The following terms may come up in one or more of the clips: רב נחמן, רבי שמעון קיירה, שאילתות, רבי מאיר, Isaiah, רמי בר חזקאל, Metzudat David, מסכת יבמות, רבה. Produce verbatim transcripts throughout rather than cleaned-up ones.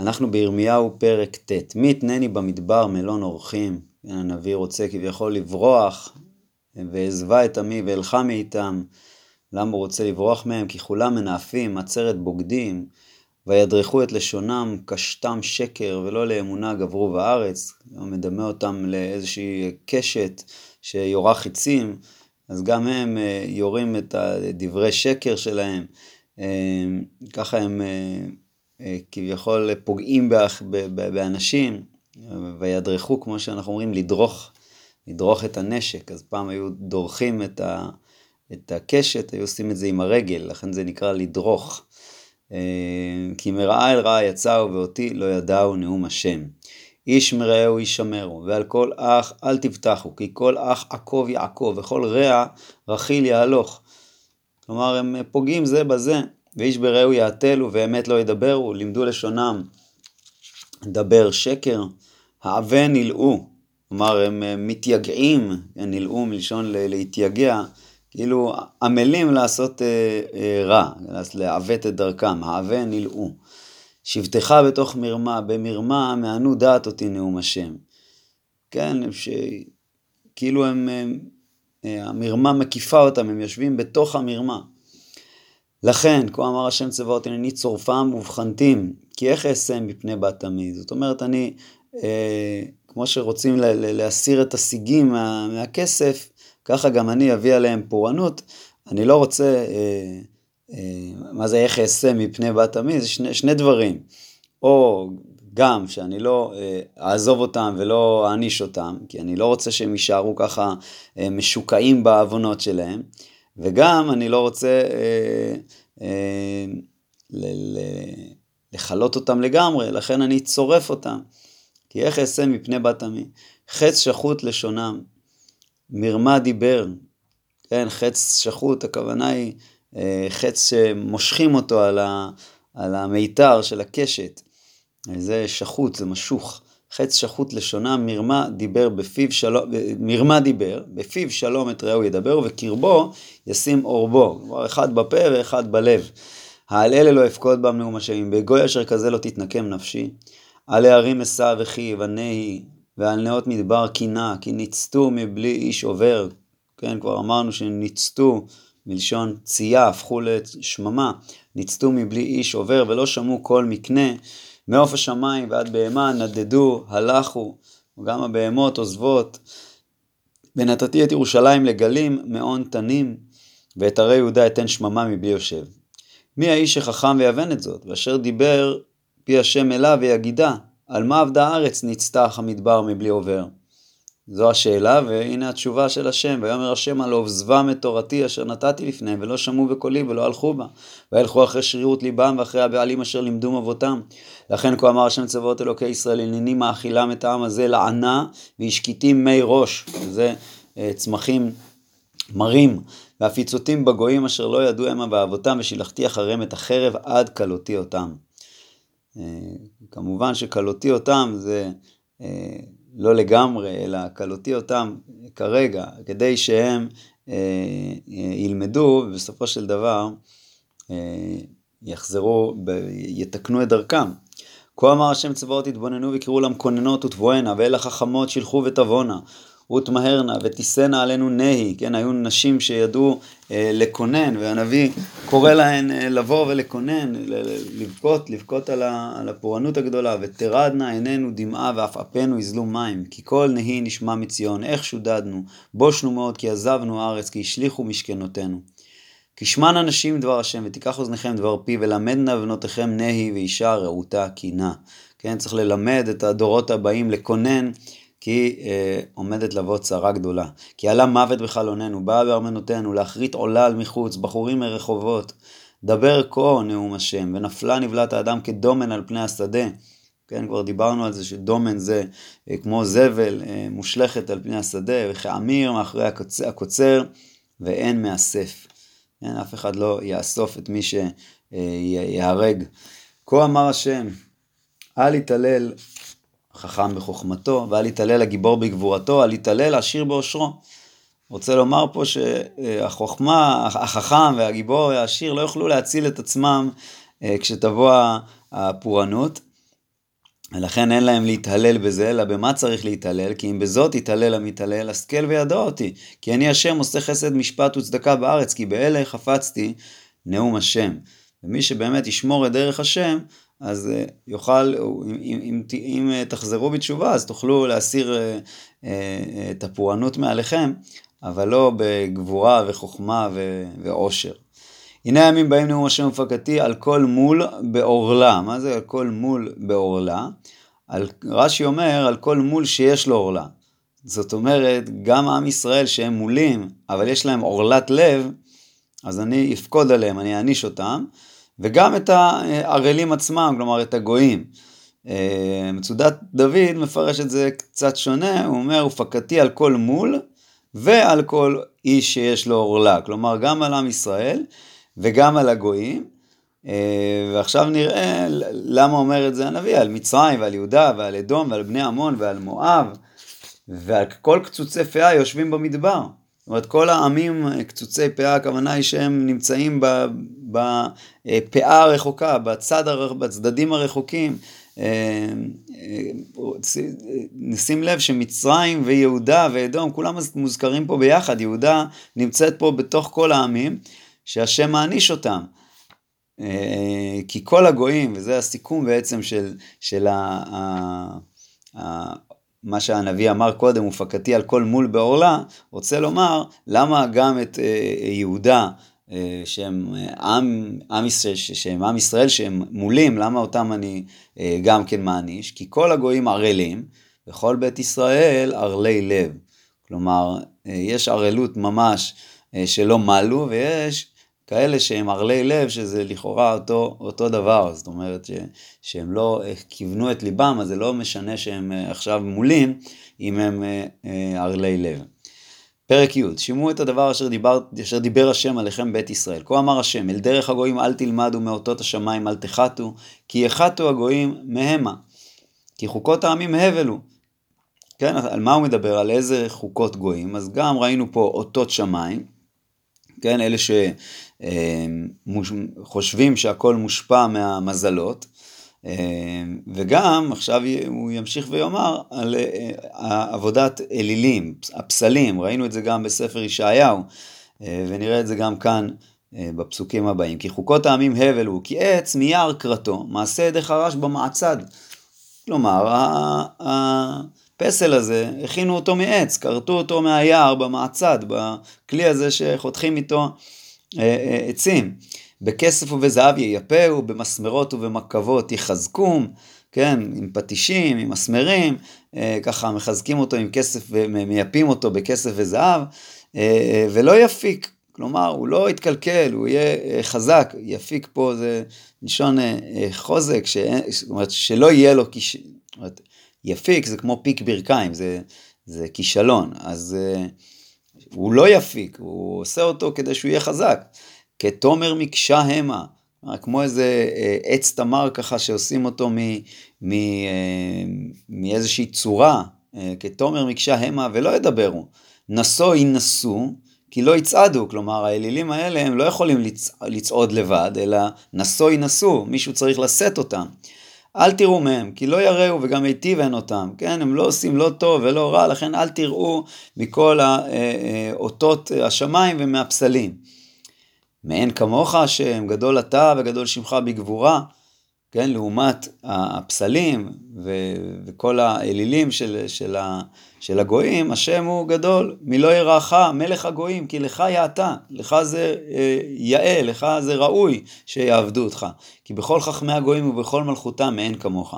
אנחנו בירמיהו פרק ט'. מי תנני במדבר מלון אורחים, הנביא רוצה כביכול לברוח, ועזבה את עמי והלכה מאיתם. למה הוא רוצה לברוח מהם? כי כולם מנאפים, עצרת בוגדים, וידריכו את לשונם, קשתם שקר ולא לאמונה גברו בארץ, מדמה אותם לאיזושהי קשת שיורה חיצים, אז גם הם יורים את הדברי שקר שלהם, ככה הם כביכול פוגעים באנשים, וידריכו, כמו שאנחנו אומרים, לדרוך, לדרוך את הנשק, אז פעם היו דורכים את ה... את הקשת, היו עושים את זה עם הרגל, לכן זה נקרא לדרוך. כי מרעה אל רעה יצאו, ואותי לא ידעו נאום השם. איש מרעהו ישמרו, ועל כל אח אל תבטחו, כי כל אח עקב יעקב, וכל רע רכיל יהלוך. כלומר, הם פוגעים זה בזה, ואיש ברעהו יעתלו, ואמת לא ידברו, לימדו לשונם, דבר שקר, העווה נלאו. כלומר, הם מתייגעים, נלאו מלשון להתייגע, כאילו עמלים לעשות אה, אה, רע, לעוות את דרכם, העווה נלאו. שבטך בתוך מרמה, במרמה מענו דעת אותי נאום השם. כן, ש... כאילו הם, הם, אה, המרמה מקיפה אותם, הם יושבים בתוך המרמה. לכן, כה אמר השם צבאות, אני צורפם ובחנתים, כי איך אעשם מפני בת עמי? זאת אומרת, אני, אה, כמו שרוצים לה, להסיר את השיגים מה, מהכסף, ככה גם אני אביא עליהם פורענות, אני לא רוצה, אה, אה, מה זה איך אעשה מפני בת עמי, זה שני, שני דברים, או גם שאני לא אה, אעזוב אותם ולא אעניש אותם, כי אני לא רוצה שהם יישארו ככה אה, משוקעים בעוונות שלהם, וגם אני לא רוצה אה, אה, ל- ל- לחלות אותם לגמרי, לכן אני צורף אותם, כי איך אעשה מפני בת עמי, חץ שחוט לשונם, מרמה דיבר, כן, חץ שחוט, הכוונה היא אה, חץ שמושכים אותו על, ה, על המיתר של הקשת, זה שחוט, זה משוך, חץ שחוט לשונה, מרמה דיבר בפיו שלום, מרמה דיבר, בפיו שלום את רעהו ידבר, וקרבו ישים אורבו, כבר אחד בפה ואחד בלב, העל אלה לא יפקוד בם נאום השם, בגוי אשר כזה לא תתנקם נפשי, על הערים אשא וכי ונהי, ועל נאות מדבר קינה, כי ניצתו מבלי איש עובר, כן, כבר אמרנו שניצתו, מלשון צייה, הפכו לשממה, ניצתו מבלי איש עובר, ולא שמעו כל מקנה, מעוף השמיים ועד בהמה, נדדו, הלכו, וגם הבהמות עוזבות, ונתתי את ירושלים לגלים, מעון תנים, ואת הרי יהודה אתן שממה מבלי יושב. מי האיש שחכם ויבן את זאת, ואשר דיבר פי השם אליו ויגידה, על מה עבדה הארץ נצטח המדבר מבלי עובר? זו השאלה, והנה התשובה של השם. ויאמר השם על עוזבם את תורתי אשר נתתי לפניהם, ולא שמעו בקולי ולא הלכו בה. והלכו אחרי שרירות ליבם ואחרי הבעלים אשר לימדו אבותם. לכן כה אמר השם צבאות אלוקי ישראל, הנני מאכילם את העם הזה לענה, והשקיטים מי ראש, זה צמחים מרים, והפיצותים בגויים אשר לא ידעו המה ואבותם, ושילחתי אחריהם את החרב עד כלותי אותם. כמובן שקלותי אותם זה לא לגמרי, אלא קלותי אותם כרגע, כדי שהם ילמדו, ובסופו של דבר יחזרו, יתקנו את דרכם. כה אמר השם צבאות יתבוננו ויקראו להם כוננות ותבואנה, ואל החכמות שילחו ותבונה, ותמהרנה ותיסנה עלינו נהי, כן, היו נשים שידעו אה, לקונן, והנביא קורא להן אה, לבוא ולקונן, לבכות, לבכות על, על הפורענות הגדולה, ותרדנה עינינו דמעה ואף אפינו יזלו מים, כי כל נהי נשמע מציון, איך שודדנו, בושנו מאוד כי עזבנו הארץ, כי השליחו משכנותינו. כי שמען הנשים דבר השם, ותיקח אוזניכם דבר פי, ולמדנה בנותיכם נהי ואישה רעותה קינה. כן, צריך ללמד את הדורות הבאים לקונן, כי אה, עומדת לבוא צרה גדולה, כי עלה מוות בחלוננו, באה בארמנותינו, להחריט עולל מחוץ, בחורים מרחובות, דבר כה נאום השם, ונפלה נבלת האדם כדומן על פני השדה, כן, כבר דיברנו על זה שדומן זה אה, כמו זבל, אה, מושלכת על פני השדה, וכעמיר מאחרי הקוצר, הקוצר ואין מאסף, כן, אף אחד לא יאסוף את מי שיהרג. אה, כה אמר השם, אל יתעלל חכם בחוכמתו, ואל יתעלל הגיבור בגבורתו, אל יתעלל עשיר באושרו. רוצה לומר פה שהחוכמה, החכם והגיבור העשיר לא יוכלו להציל את עצמם כשתבוא הפורענות, ולכן אין להם להתהלל בזה, אלא במה צריך להתהלל? כי אם בזאת יתהלל המתהלל, השכל וידע אותי. כי אני השם עושה חסד משפט וצדקה בארץ, כי באלה חפצתי נאום השם. ומי שבאמת ישמור את דרך השם, אז יוכל, אם, אם, אם, אם תחזרו בתשובה, אז תוכלו להסיר את הפורענות מעליכם, אבל לא בגבורה וחוכמה ואושר. הנה הימים באים נאום השם מפקתי, על כל מול באורלה. מה זה על כל מול באורלה? על, רש"י אומר, על כל מול שיש לו אורלה. זאת אומרת, גם עם ישראל שהם מולים, אבל יש להם אורלת לב, אז אני אפקוד עליהם, אני אעניש אותם, וגם את הערלים עצמם, כלומר את הגויים. מצודת דוד מפרש את זה קצת שונה, הוא אומר, ופקתי על כל מול, ועל כל איש שיש לו אורלה. כלומר, גם על עם ישראל, וגם על הגויים, ועכשיו נראה למה אומר את זה הנביא, על מצרים ועל יהודה ועל אדום ועל בני עמון ועל מואב, ועל כל קצוצי פאה יושבים במדבר. זאת אומרת, כל העמים קצוצי פאה, הכוונה היא שהם נמצאים בפאה הרחוקה, בצד הר... בצדדים הרחוקים. נשים לב שמצרים ויהודה ואדום, כולם מוזכרים פה ביחד, יהודה נמצאת פה בתוך כל העמים, שהשם מעניש אותם, כי כל הגויים, וזה הסיכום בעצם של, של ה, ה, ה, מה שהנביא אמר קודם, ופקתי על כל מול באורלה, רוצה לומר, למה גם את יהודה, שהם עם, עם, שהם עם ישראל, שהם מולים, למה אותם אני גם כן מעניש? כי כל הגויים ערלים, וכל בית ישראל ערלי לב. כלומר, יש ערלות ממש, שלא מלו, ויש כאלה שהם ערלי לב, שזה לכאורה אותו, אותו דבר, זאת אומרת ש, שהם לא כיוונו את ליבם, אז זה לא משנה שהם עכשיו מולים, אם הם ערלי לב. פרק י', שימו את הדבר אשר דיבר, אשר דיבר השם עליכם בית ישראל. כה אמר השם, אל דרך הגויים אל תלמדו, מאותות השמיים אל תחתו, כי יחתו הגויים מהמה, כי חוקות העמים הבלו. כן, על מה הוא מדבר? על איזה חוקות גויים? אז גם ראינו פה אותות שמיים, כן, אלה שחושבים שהכל מושפע מהמזלות, וגם עכשיו הוא ימשיך ויאמר על עבודת אלילים, הפסלים, ראינו את זה גם בספר ישעיהו, ונראה את זה גם כאן בפסוקים הבאים, כי חוקות העמים הבל הוא, כי עץ מיער קרתו, מעשה ידי חרש במעצד, כלומר, ה... הפסל הזה, הכינו אותו מעץ, קרתו אותו מהיער במעצד, בכלי הזה שחותכים איתו עצים. בכסף ובזהב ייפהו, במסמרות ובמקבות יחזקום, כן, עם פטישים, עם מסמרים, ככה מחזקים אותו עם כסף ומייפים אותו בכסף וזהב, ולא יפיק, כלומר הוא לא יתקלקל, הוא יהיה חזק, יפיק פה זה לשון חוזק, ש... זאת אומרת שלא יהיה לו כיש... זאת אומרת, יפיק זה כמו פיק ברכיים, זה, זה כישלון, אז uh, הוא לא יפיק, הוא עושה אותו כדי שהוא יהיה חזק, כתומר מקשה המה, כמו איזה uh, עץ תמר ככה שעושים אותו מ, מ, uh, מאיזושהי צורה, uh, כתומר מקשה המה ולא ידברו, נסו ינסו, כי לא יצעדו, כלומר האלילים האלה הם לא יכולים לצ... לצעוד לבד, אלא נסו ינסו, מישהו צריך לשאת אותם, אל תראו מהם, כי לא יראו וגם היטיבן אותם, כן, הם לא עושים לא טוב ולא רע, לכן אל תראו מכל האותות השמיים ומהפסלים. מעין כמוך השם, גדול אתה וגדול שמך בגבורה, כן, לעומת הפסלים ו- וכל האלילים של, של, ה- של הגויים, השם הוא גדול, מלא יראך, מלך הגויים, כי לך יעתה, לך זה אה, יאה, לך זה ראוי שיעבדו אותך, כי בכל חכמי הגויים ובכל מלכותם אין כמוך,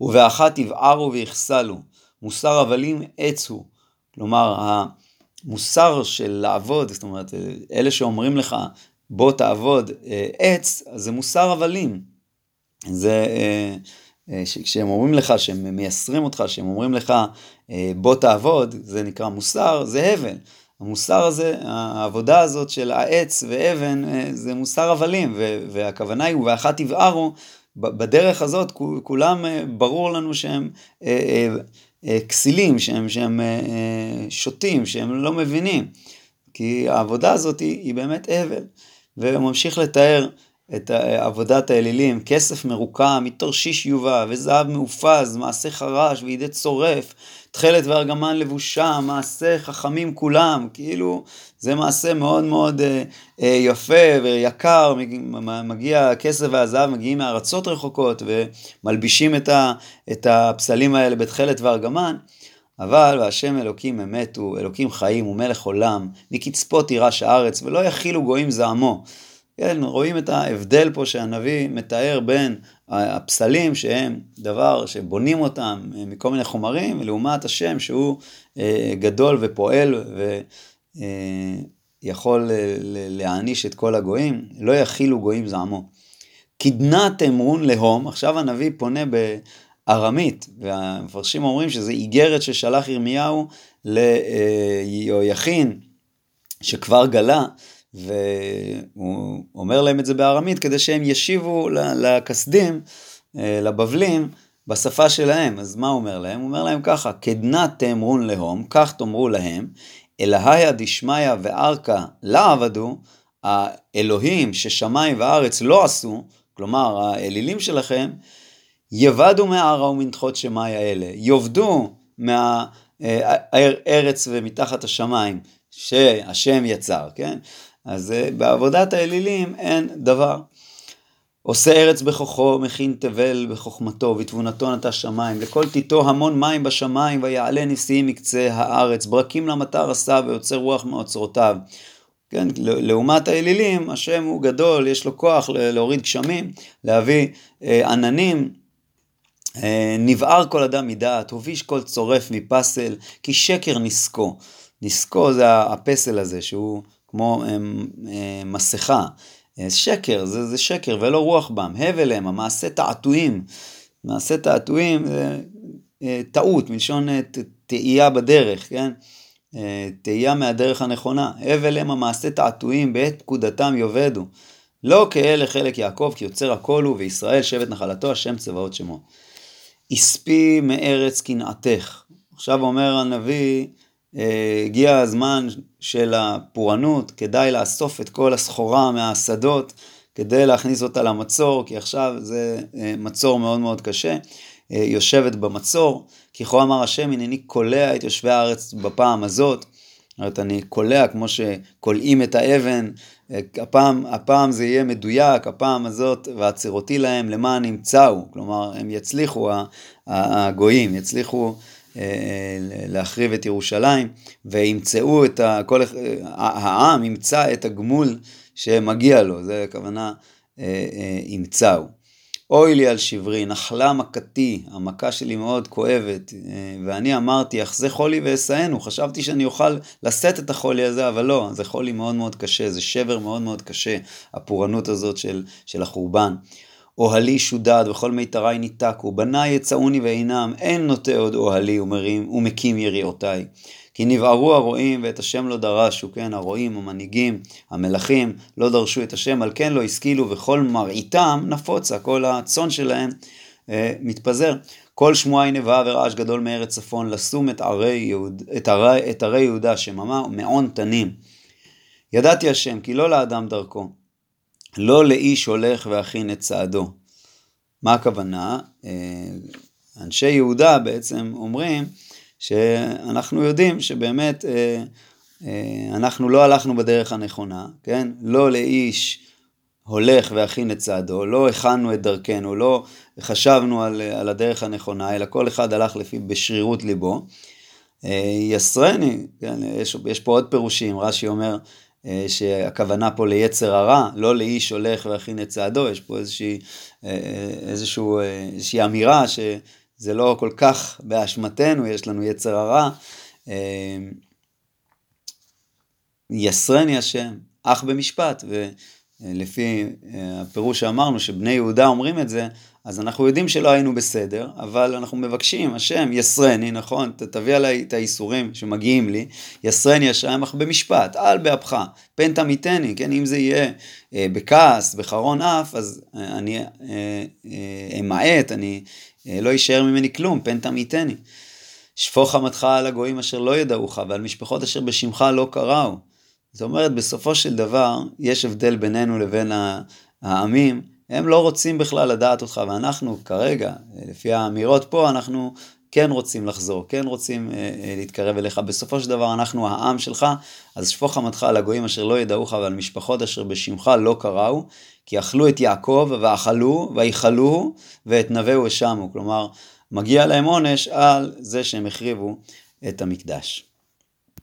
ובאחת יבערו ויחסלו, מוסר הבלים עצו, כלומר המוסר של לעבוד, זאת אומרת אלה שאומרים לך בוא תעבוד אה, עץ, אז זה מוסר הבלים, זה כשהם אומרים לך, שהם מייסרים אותך, שהם אומרים לך בוא תעבוד, זה נקרא מוסר, זה הבל. המוסר הזה, העבודה הזאת של העץ ואבן, זה מוסר הבלים, והכוונה היא, ואחת יבערו, בדרך הזאת כולם ברור לנו שהם כסילים, שהם, שהם שוטים, שהם לא מבינים, כי העבודה הזאת היא, היא באמת הבל, וממשיך לתאר את עבודת האלילים, כסף מרוקם, מתרשיש יובה, וזהב מאופז, מעשה חרש וידי צורף, תחלת וארגמן לבושה, מעשה חכמים כולם, כאילו זה מעשה מאוד מאוד יפה ויקר, מגיע הכסף והזהב, מגיעים מארצות רחוקות, ומלבישים את הפסלים האלה בתחלת וארגמן, אבל והשם אלוקים אמת הוא, אלוקים חיים, הוא מלך עולם, מקצפות תירש הארץ, ולא יכילו גויים זעמו. כן, רואים את ההבדל פה שהנביא מתאר בין הפסלים שהם דבר שבונים אותם מכל מיני חומרים, לעומת השם שהוא גדול ופועל ויכול להעניש את כל הגויים, לא יכילו גויים זעמו. קדנה תמרון להום, עכשיו הנביא פונה בארמית, והמפרשים אומרים שזה איגרת ששלח ירמיהו ליהויכין שכבר גלה, והוא אומר להם את זה בארמית, כדי שהם ישיבו לכסדים, לבבלים, בשפה שלהם. אז מה הוא אומר להם? הוא אומר להם ככה, קדנה תאמרון להום, כך תאמרו להם, אלהיה דשמיה וארכה לא עבדו, האלוהים ששמיים וארץ לא עשו, כלומר האלילים שלכם, יבדו מהערה ומנתחות שמיה אלה, יובדו מהארץ ומתחת השמיים, שהשם יצר, כן? אז בעבודת האלילים אין דבר. עושה ארץ בכוחו, מכין תבל בחוכמתו, ותבונתו נטע שמיים, לכל תיתו המון מים בשמיים, ויעלה נשיאים מקצה הארץ, ברקים למטר עשה, ויוצר רוח מאוצרותיו. כן, לעומת האלילים, השם הוא גדול, יש לו כוח להוריד גשמים, להביא אה, עננים, אה, נבער כל אדם מדעת, הוביש כל צורף מפסל, כי שקר נסקו. נסקו זה הפסל הזה, שהוא כמו מסכה, שקר, זה, זה שקר, ולא רוח בם, הבל הם, המעשה תעתועים, מעשה תעתועים, טעות, מלשון תאייה בדרך, כן? תאייה מהדרך הנכונה, הבל הם, המעשה תעתועים, בעת פקודתם יובדו, לא כאלה חלק יעקב, כי יוצר הכל הוא, וישראל שבט נחלתו, השם צבאות שמו. הספי מארץ קנעתך, עכשיו אומר הנביא, הגיע הזמן של הפורענות, כדאי לאסוף את כל הסחורה מהשדות, כדי להכניס אותה למצור, כי עכשיו זה מצור מאוד מאוד קשה, יושבת במצור, כי כה אמר השם, הנני קולע את יושבי הארץ בפעם הזאת, זאת אומרת, אני קולע כמו שקולעים את האבן, הפעם, הפעם זה יהיה מדויק, הפעם הזאת, והצירותי להם למען ימצאו, כלומר, הם יצליחו, הגויים יצליחו, להחריב את ירושלים, וימצאו את ה... כל... העם ימצא את הגמול שמגיע לו, זה הכוונה ימצאו. אוי לי על שברי, נחלה מכתי, המכה שלי מאוד כואבת, ואני אמרתי, אחזה חולי ואסענו, חשבתי שאני אוכל לשאת את החולי הזה, אבל לא, זה חולי מאוד מאוד קשה, זה שבר מאוד מאוד קשה, הפורענות הזאת של, של החורבן. אוהלי שודד וכל מיתרי ניתקו, בני יצאוני ואינם, אין נוטה עוד אוהלי ומרים, ומקים יריעותיי. כי נבערו הרועים ואת השם לא דרשו, כן, הרועים, המנהיגים, המלכים, לא דרשו את השם, על כן לא השכילו, וכל מרעיתם נפוצה, כל הצאן שלהם אה, מתפזר. כל שמועה נבעה ורעש גדול מארץ צפון, לסום את ערי, יהוד, את ערי, את ערי יהודה, שממה מעון תנים. ידעתי השם, כי לא לאדם דרכו. לא לאיש הולך והכין את צעדו. מה הכוונה? אנשי יהודה בעצם אומרים שאנחנו יודעים שבאמת אנחנו לא הלכנו בדרך הנכונה, כן? לא לאיש הולך והכין את צעדו, לא הכנו את דרכנו, לא חשבנו על, על הדרך הנכונה, אלא כל אחד הלך לפי בשרירות ליבו. יסרני, כן? יש, יש פה עוד פירושים, רש"י אומר, שהכוונה פה ליצר הרע, לא לאיש הולך והכין את צעדו, יש פה איזושהי, איזשהו, איזושהי אמירה שזה לא כל כך באשמתנו, יש לנו יצר הרע, יסרני השם, אך במשפט, ולפי הפירוש שאמרנו שבני יהודה אומרים את זה, אז אנחנו יודעים שלא היינו בסדר, אבל אנחנו מבקשים, השם, יסרני, נכון, תביא עליי את האיסורים שמגיעים לי, יסרני השם, אך במשפט, על באפך, פן תמיתני, כן, אם זה יהיה אה, בכעס, בחרון אף, אז אה, אני אה, אה, אמעט, אני אה, לא יישאר ממני כלום, פן תמיתני. שפוך חמתך על הגויים אשר לא ידעוך, ועל משפחות אשר בשמך לא קראו. זאת אומרת, בסופו של דבר, יש הבדל בינינו לבין ה... העמים, הם לא רוצים בכלל לדעת אותך, ואנחנו כרגע, לפי האמירות פה, אנחנו כן רוצים לחזור, כן רוצים אה, להתקרב אליך. בסופו של דבר אנחנו העם שלך, אז שפוך חמתך על הגויים אשר לא ידעוך ועל משפחות אשר בשמך לא קראו, כי אכלו את יעקב ואכלו ויחלו ואת נווהו ושמו. כלומר, מגיע להם עונש על זה שהם החריבו את המקדש.